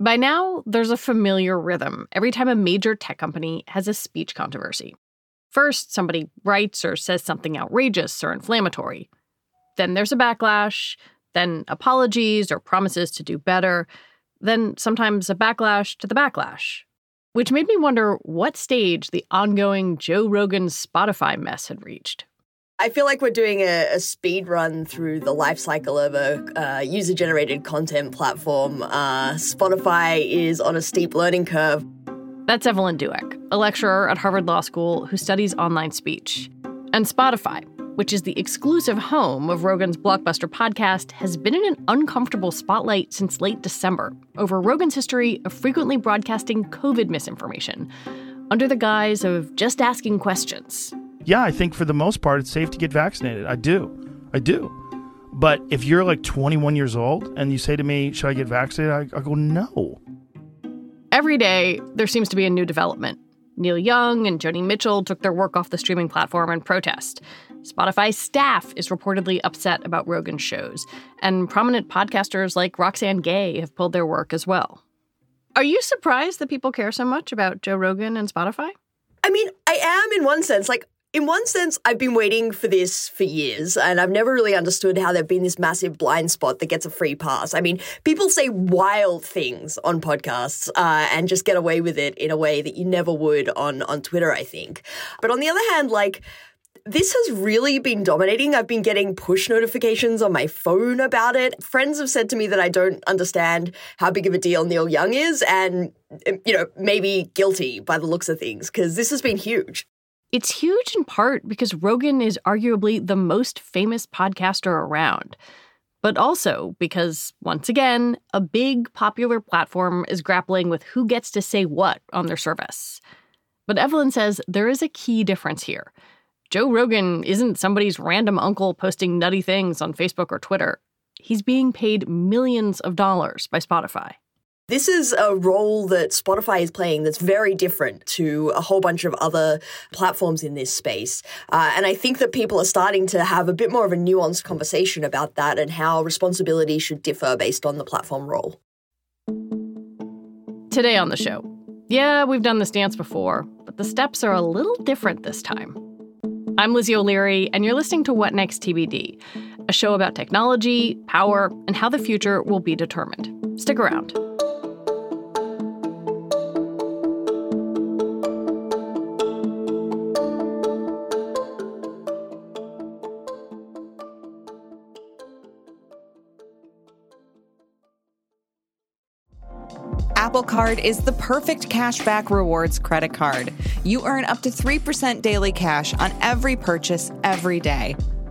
By now, there's a familiar rhythm every time a major tech company has a speech controversy. First, somebody writes or says something outrageous or inflammatory. Then there's a backlash, then apologies or promises to do better, then sometimes a backlash to the backlash, which made me wonder what stage the ongoing Joe Rogan Spotify mess had reached. I feel like we're doing a speed run through the life cycle of a user-generated content platform. Spotify is on a steep learning curve. That's Evelyn Douek, a lecturer at Harvard Law School who studies online speech. And Spotify, which is the exclusive home of Rogan's blockbuster podcast, has been in an uncomfortable spotlight since late December over Rogan's history of frequently broadcasting COVID misinformation under the guise of just asking questions. Yeah, I think for the most part, it's safe to get vaccinated. I do. But if you're like 21 years old and you say to me, should I get vaccinated? I go, no. Every day, there seems to be a new development. Neil Young and Joni Mitchell took their work off the streaming platform in protest. Spotify staff is reportedly upset about Rogan's shows. And prominent podcasters like Roxanne Gay have pulled their work as well. Are you surprised that people care so much about Joe Rogan and Spotify? I mean, I am in one sense. In one sense, I've been waiting for this for years, and I've never really understood how there've been this massive blind spot that gets a free pass. I mean, people say wild things on podcasts and just get away with it in a way that you never would on Twitter, I think. But on the other hand, this has really been dominating. I've been getting push notifications on my phone about it. Friends have said to me that I don't understand how big of a deal Neil Young is, and, maybe guilty by the looks of things, because this has been huge. It's huge in part because Rogan is arguably the most famous podcaster around, but also because, once again, a big popular platform is grappling with who gets to say what on their service. But Evelyn says there is a key difference here. Joe Rogan isn't somebody's random uncle posting nutty things on Facebook or Twitter. He's being paid millions of dollars by Spotify. This is a role that Spotify is playing that's very different to a whole bunch of other platforms in this space. And I think that people are starting to have a bit more of a nuanced conversation about that and how responsibility should differ based on the platform role. Today on the show, yeah, we've done this dance before, but the steps are a little different this time. I'm Lizzie O'Leary, and you're listening to What Next TBD, a show about technology, power, and how the future will be determined. Stick around. Apple Card is the perfect cashback rewards credit card. You earn up to 3% daily cash on every purchase every day.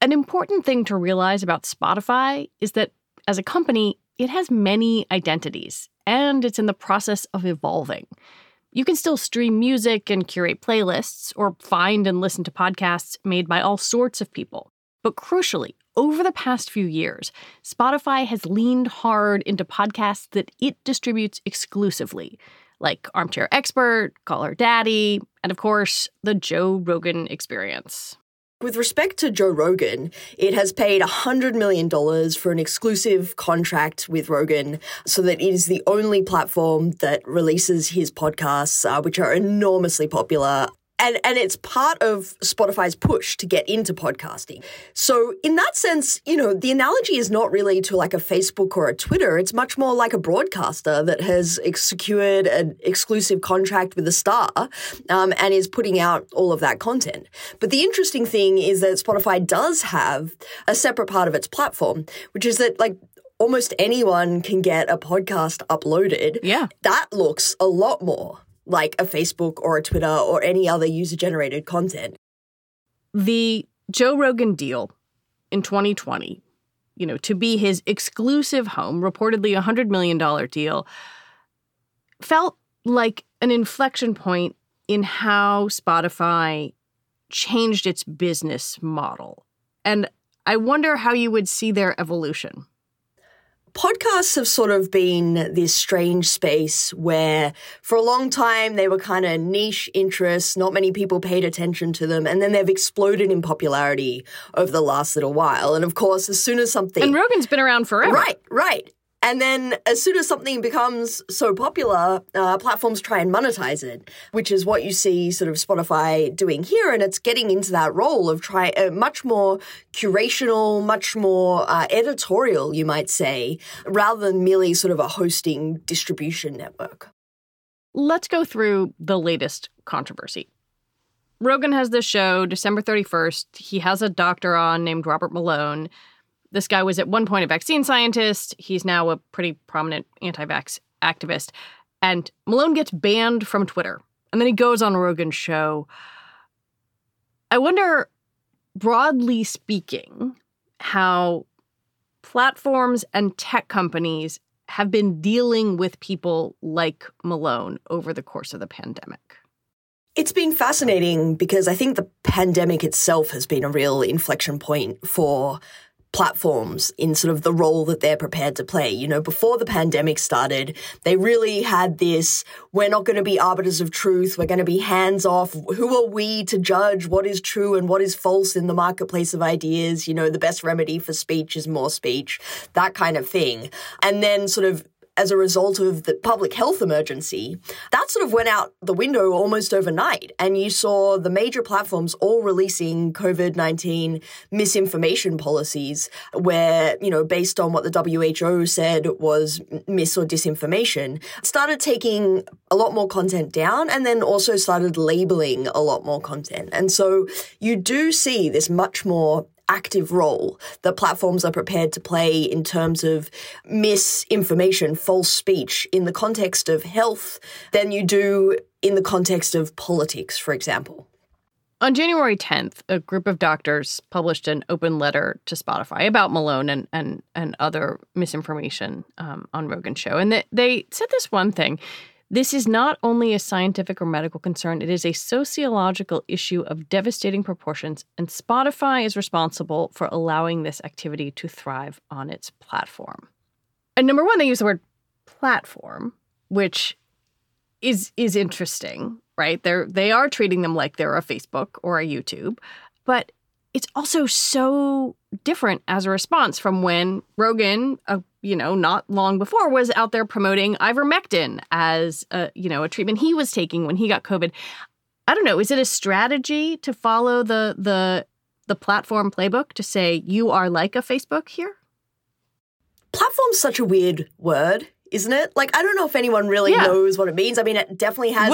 An important thing to realize about Spotify is that, as a company, it has many identities, and it's in the process of evolving. You can still stream music and curate playlists, or find and listen to podcasts made by all sorts of people. But crucially, over the past few years, Spotify has leaned hard into podcasts that it distributes exclusively, like Armchair Expert, Call Her Daddy, and of course, the Joe Rogan Experience. With respect to Joe Rogan, it has paid $100 million for an exclusive contract with Rogan so that it is the only platform that releases his podcasts, which are enormously popular. And it's part of Spotify's push to get into podcasting. So in that sense, you know, the analogy is not really to like a Facebook or a Twitter. It's much more like a broadcaster that has secured an exclusive contract with a star and is putting out all of that content. But the interesting thing is that Spotify does have a separate part of its platform, which is that like almost anyone can get a podcast uploaded. Yeah. That looks a lot more like a Facebook or a Twitter or any other user-generated content. The Joe Rogan deal in 2020, you know, to be his exclusive home, reportedly $100 million deal, felt like an inflection point in how Spotify changed its business model. And I wonder how you would see their evolution. Podcasts have sort of been this strange space where for a long time they were kind of niche interests, not many people paid attention to them, and then they've exploded in popularity over the last little while. And of course, as soon as something... And Rogan's been around forever. Right. And then as soon as something becomes so popular, platforms try and monetize it, which is what you see sort of Spotify doing here. And it's getting into that role of much more curational, much more editorial, you might say, rather than merely sort of a hosting distribution network. Let's go through the latest controversy. Rogan has this show December 31st. He has a doctor on named Robert Malone. This guy was at one point a vaccine scientist. He's now a pretty prominent anti-vax activist. And Malone gets banned from Twitter. And then he goes on Rogan's show. I wonder, broadly speaking, how platforms and tech companies have been dealing with people like Malone over the course of the pandemic. It's been fascinating because I think the pandemic itself has been a real inflection point for platforms in sort of the role that they're prepared to play. You know, before the pandemic started, they really had this, we're not going to be arbiters of truth, we're going to be hands off, who are we to judge what is true and what is false in the marketplace of ideas, you know, the best remedy for speech is more speech, that kind of thing. And then sort of as a result of the public health emergency, that sort of went out the window almost overnight. And you saw the major platforms all releasing COVID-19 misinformation policies where, you know, based on what the WHO said was mis or disinformation, started taking a lot more content down and then also started labeling a lot more content. And so you do see this much more active role that platforms are prepared to play in terms of misinformation, false speech in the context of health than you do in the context of politics, for example. On January 10th, a group of doctors published an open letter to Spotify about Malone and other misinformation on Rogan's show. And they said this one thing. This is not only a scientific or medical concern, it is a sociological issue of devastating proportions, and Spotify is responsible for allowing this activity to thrive on its platform. And number one, they use the word platform, which is interesting, right? They are treating them like they're a Facebook or a YouTube, but it's also so different as a response from when Rogan, not long before, was out there promoting ivermectin as a treatment he was taking when he got COVID. I don't know. Is it a strategy to follow the platform playbook to say you are like a Facebook here? Platform's such a weird word, isn't it? Like, I don't know if anyone really knows what it means. I mean, it definitely has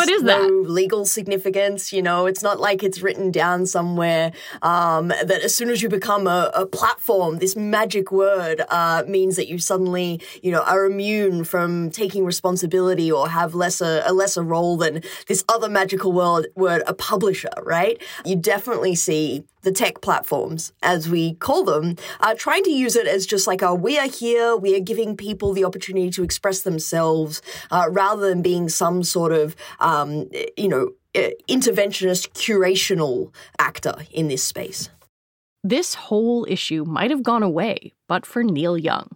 legal significance. You know, it's not like it's written down somewhere that as soon as you become a platform, this magic word means that you suddenly, you know, are immune from taking responsibility or have a lesser role than this other magical word, a publisher, right? You definitely see the tech platforms, as we call them, are trying to use it as just like, we are here, we are giving people the opportunity to express themselves, rather than being some sort of, interventionist, curational actor in this space. This whole issue might have gone away, but for Neil Young.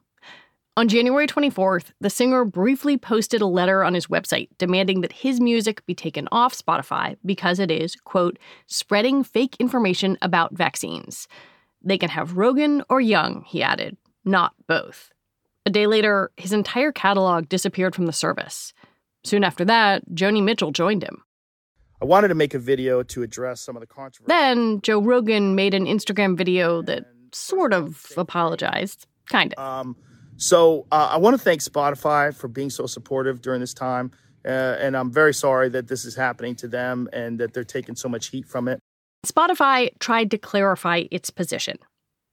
On January 24th, the singer briefly posted a letter on his website demanding that his music be taken off Spotify because it is, quote, spreading fake information about vaccines. They can have Rogan or Young, he added, not both. A day later, his entire catalog disappeared from the service. Soon after that, Joni Mitchell joined him. I wanted to make a video to address some of the controversy. Then Joe Rogan made an Instagram video that sort of apologized, kind of. So I want to thank Spotify for being so supportive during this time. And I'm very sorry that this is happening to them and that they're taking so much heat from it. Spotify tried to clarify its position.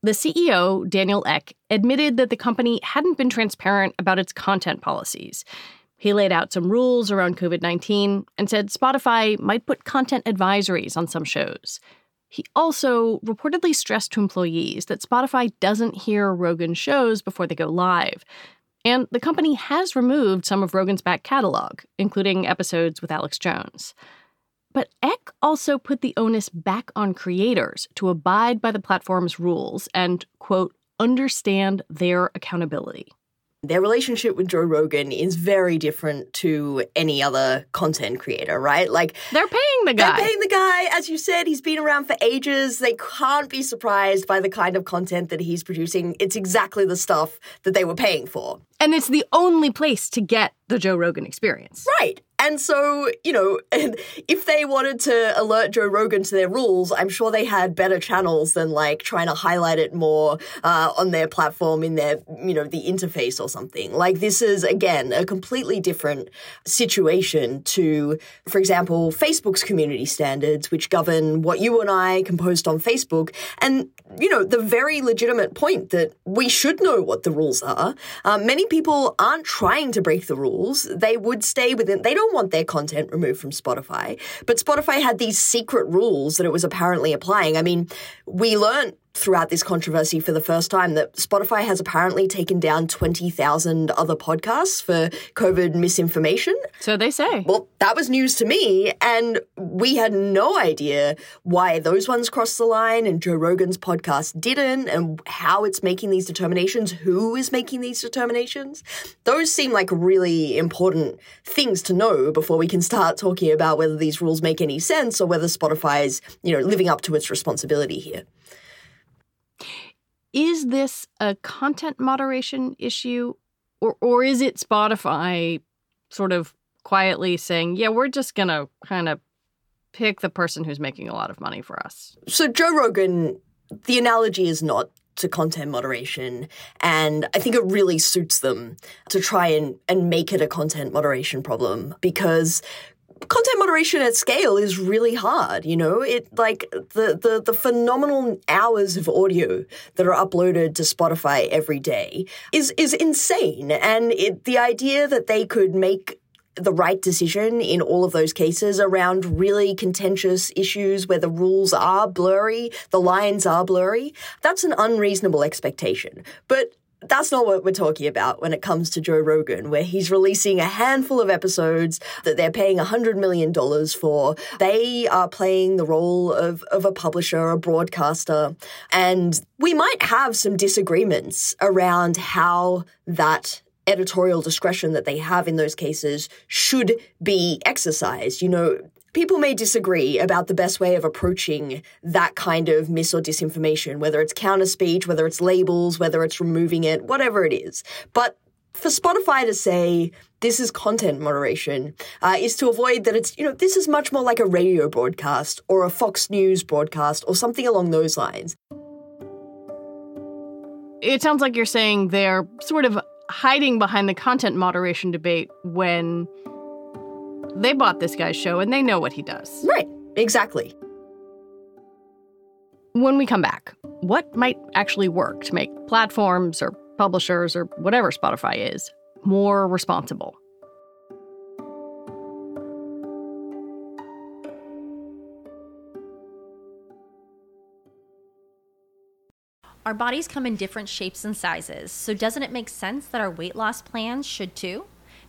The CEO, Daniel Ek, admitted that the company hadn't been transparent about its content policies. He laid out some rules around COVID-19 and said Spotify might put content advisories on some shows. He also reportedly stressed to employees that Spotify doesn't hear Rogan's shows before they go live. And the company has removed some of Rogan's back catalog, including episodes with Alex Jones. But Ek also put the onus back on creators to abide by the platform's rules and, quote, understand their accountability. Their relationship with Joe Rogan is very different to any other content creator, right? Like, they're paying the guy. They're paying the guy. As you said, he's been around for ages. They can't be surprised by the kind of content that he's producing. It's exactly the stuff that they were paying for. And it's the only place to get the Joe Rogan experience. Right. And so, you know, if they wanted to alert Joe Rogan to their rules, I'm sure they had better channels than, like, trying to highlight it more on their platform in their, you know, the interface or something. Like, this is, again, a completely different situation to, for example, Facebook's community standards, which govern what you and I can post on Facebook. And, you know, the very legitimate point that we should know what the rules are. Many people aren't trying to break the rules. They would stay within. They don't want their content removed from Spotify. But Spotify had these secret rules that it was apparently applying. I mean, we learned throughout this controversy for the first time that Spotify has apparently taken down 20,000 other podcasts for COVID misinformation. So they say. Well, that was news to me, and we had no idea why those ones crossed the line and Joe Rogan's podcast didn't, and how it's making these determinations, who is making these determinations. Those seem like really important things to know before we can start talking about whether these rules make any sense or whether Spotify is, you know, living up to its responsibility here. Is this a content moderation issue, or is it Spotify sort of quietly saying, yeah, we're just going to kind of pick the person who's making a lot of money for us? So Joe Rogan, the analogy is not to content moderation, and I think it really suits them to try and make it a content moderation problem, because content moderation at scale is really hard, you know? It, like, the phenomenal hours of audio that are uploaded to Spotify every day is insane. And the idea that they could make the right decision in all of those cases around really contentious issues where the rules are blurry, the lines are blurry, that's an unreasonable expectation. But that's not what we're talking about when it comes to Joe Rogan, where he's releasing a handful of episodes that they're paying $100 million for. They are playing the role of a publisher, a broadcaster, and we might have some disagreements around how that editorial discretion that they have in those cases should be exercised. You know, people may disagree about the best way of approaching that kind of mis or disinformation, whether it's counter speech, whether it's labels, whether it's removing it, whatever it is. But for Spotify to say this is content moderation is to avoid that it's, you know, this is much more like a radio broadcast or a Fox News broadcast or something along those lines. It sounds like you're saying they're sort of hiding behind the content moderation debate when they bought this guy's show and they know what he does. Right, exactly. When we come back, what might actually work to make platforms or publishers or whatever Spotify is more responsible? Our bodies come in different shapes and sizes, so doesn't it make sense that our weight loss plans should too?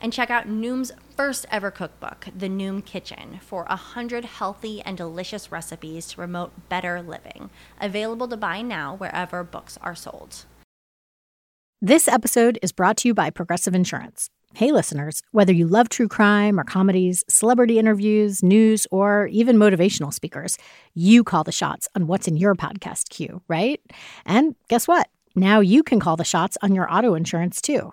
And check out Noom's first ever cookbook, The Noom Kitchen, for 100 healthy and delicious recipes to promote better living. Available to buy now wherever books are sold. This episode is brought to you by Progressive Insurance. Hey, listeners, whether you love true crime or comedies, celebrity interviews, news, or even motivational speakers, you call the shots on what's in your podcast queue, right? And guess what? Now you can call the shots on your auto insurance, too.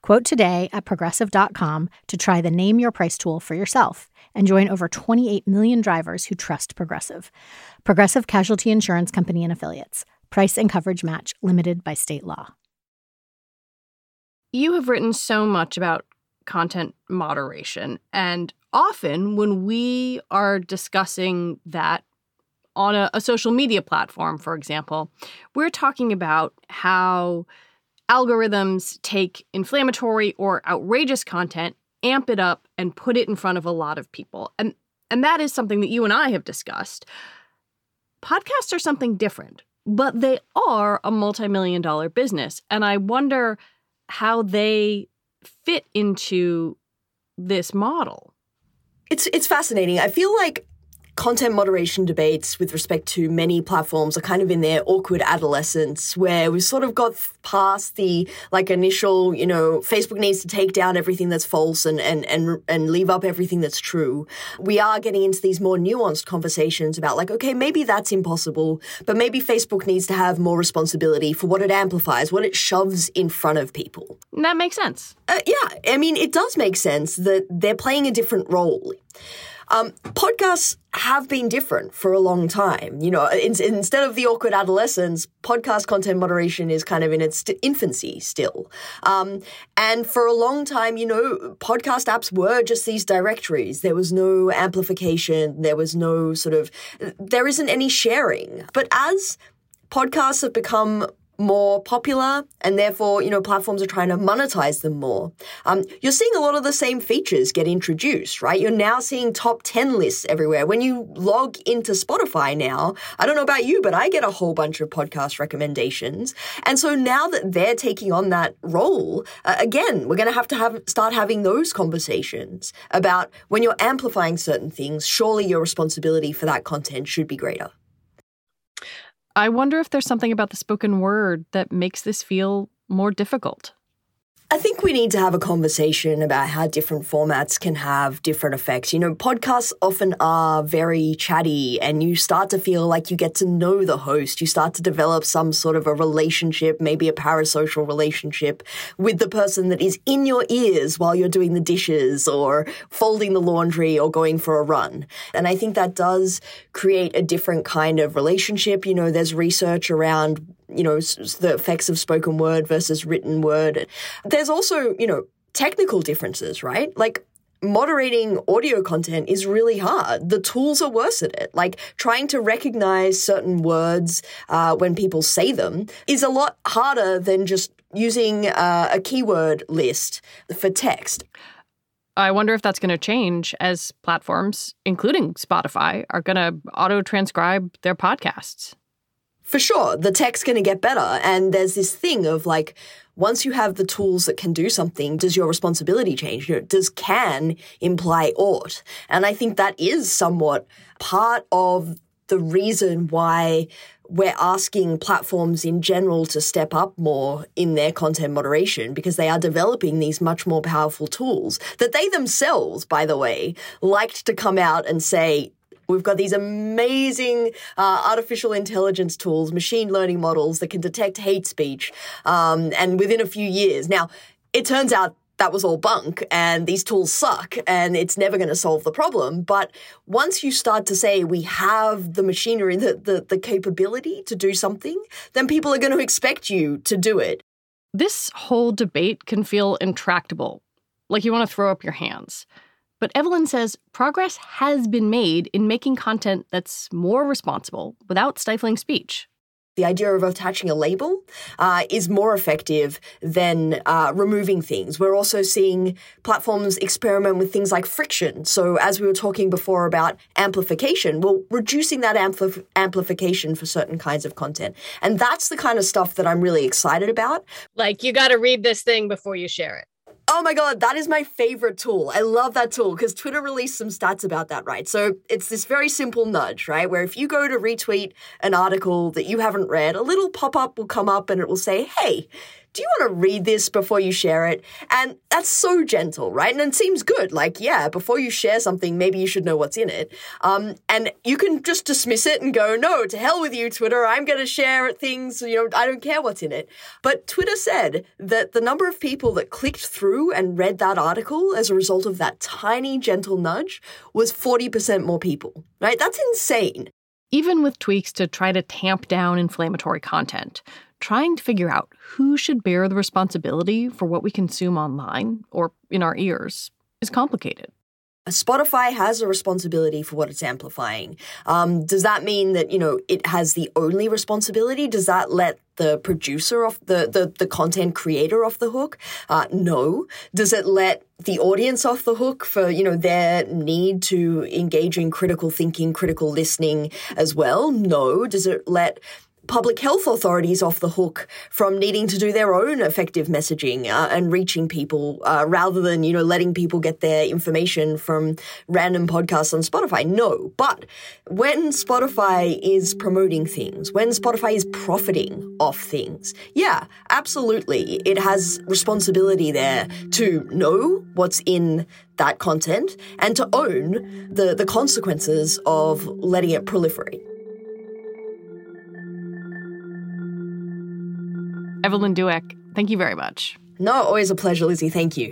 Quote today at Progressive.com to try the Name Your Price tool for yourself and join over 28 million drivers who trust Progressive. Progressive Casualty Insurance Company and Affiliates. Price and coverage match limited by state law. You have written so much about content moderation, and often when we are discussing that on a social media platform, for example, we're talking about how algorithms take inflammatory or outrageous content, amp it up, and put it in front of a lot of people. And that is something that you and I have discussed. Podcasts are something different, but they are a multi-million-dollar business. And I wonder how they fit into this model. It's fascinating. I feel like content moderation debates with respect to many platforms are kind of in their awkward adolescence, where we've sort of got past the initial, Facebook needs to take down everything that's false and leave up everything that's true. We are getting into these more nuanced conversations about okay, maybe that's impossible, but maybe Facebook needs to have more responsibility for what it amplifies, what it shoves in front of people. That makes sense. Yeah, it does make sense that they're playing a different role. Podcasts have been different for a long time. Instead of the awkward adolescence, podcast content moderation is kind of in its infancy still. And for a long time, podcast apps were just these directories. There was no amplification. There was no there isn't any sharing. But as podcasts have become more popular, and therefore, platforms are trying to monetize them more. You're seeing a lot of the same features get introduced, right? You're now seeing top 10 lists everywhere. When you log into Spotify now, I don't know about you, but I get a whole bunch of podcast recommendations. And so now that they're taking on that role, again, we're going to have start having those conversations about when you're amplifying certain things, surely your responsibility for that content should be greater. I wonder if there's something about the spoken word that makes this feel more difficult. I think we need to have a conversation about how different formats can have different effects. Podcasts often are very chatty, and you start to feel like you get to know the host. You start to develop some sort of a relationship, maybe a parasocial relationship with the person that is in your ears while you're doing the dishes or folding the laundry or going for a run. And I think that does create a different kind of relationship. There's research around the effects of spoken word versus written word. There's also, technical differences, right? Moderating audio content is really hard. The tools are worse at it. Trying to recognize certain words when people say them is a lot harder than just using a keyword list for text. I wonder if that's going to change as platforms, including Spotify, are going to auto-transcribe their podcasts. for sure, the tech's going to get better. And there's this thing of like, once you have the tools that can do something, does your responsibility change? You know, does can imply ought? And I think that is somewhat part of the reason why we're asking platforms in general to step up more in their content moderation, because they are developing these much more powerful tools that they themselves, by the way, liked to come out and say, we've got these amazing artificial intelligence tools, machine learning models that can detect hate speech, and within a few years. Now, it turns out that was all bunk and these tools suck and it's never going to solve the problem. But once you start to say we have the machinery, the capability to do something, then people are going to expect you to do it. This whole debate can feel intractable, like you want to throw up your hands. But Evelyn says progress has been made in making content that's more responsible without stifling speech. The idea of attaching a label is more effective than removing things. We're also seeing platforms experiment with things like friction. So as we were talking before about amplification, well, reducing that amplification for certain kinds of content. And that's the kind of stuff that I'm really excited about. Like, you got to read this thing before you share it. Oh my God, that is my favorite tool. I love that tool because Twitter released some stats about that, right? So it's this very simple nudge, right? Where if you go to retweet an article that you haven't read, a little pop-up will come up and it will say, hey, do you want to read this before you share it? And that's so gentle, right? And it seems good. Like, yeah, before you share something, maybe you should know what's in it. And you can just dismiss it and go, no, to hell with you, Twitter. I'm going to share things. You know, I don't care what's in it. But Twitter said that the number of people that clicked through and read that article as a result of that tiny, gentle nudge was 40% more people, right? That's insane. Even with tweaks to try to tamp down inflammatory content, trying to figure out who should bear the responsibility for what we consume online or in our ears is complicated. Spotify has a responsibility for what it's amplifying. Does that mean that, you know, it has the only responsibility? Does that let the producer off the content creator off the hook? No. Does it let the audience off the hook for, you know, their need to engage in critical thinking, critical listening as well? No. Does it let public health authorities off the hook from needing to do their own effective messaging and reaching people rather than, you know, letting people get their information from random podcasts on Spotify? No. But when Spotify is promoting things, when Spotify is profiting off things, yeah, absolutely. It has responsibility there to know what's in that content and to own the consequences of letting it proliferate. Evelyn Douek, thank you very much. No, always a pleasure, Lizzie. Thank you.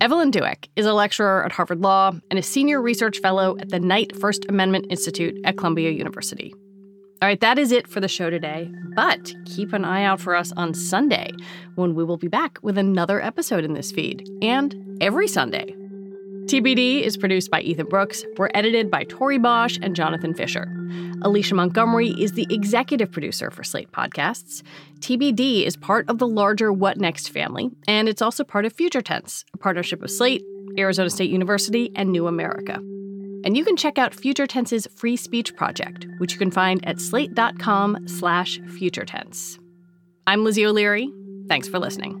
Evelyn Douek is a lecturer at Harvard Law and a senior research fellow at the Knight First Amendment Institute at Columbia University. All right, that is it for the show today. But keep an eye out for us on Sunday, when we will be back with another episode in this feed, and every Sunday. TBD is produced by Ethan Brooks. We're edited by Tori Bosch and Jonathan Fisher. Alicia Montgomery is the executive producer for Slate Podcasts. TBD is part of the larger What Next family, and it's also part of Future Tense, a partnership of Slate, Arizona State University, and New America. And you can check out Future Tense's free speech project, which you can find at slate.com/futuretense. I'm Lizzie O'Leary. Thanks for listening.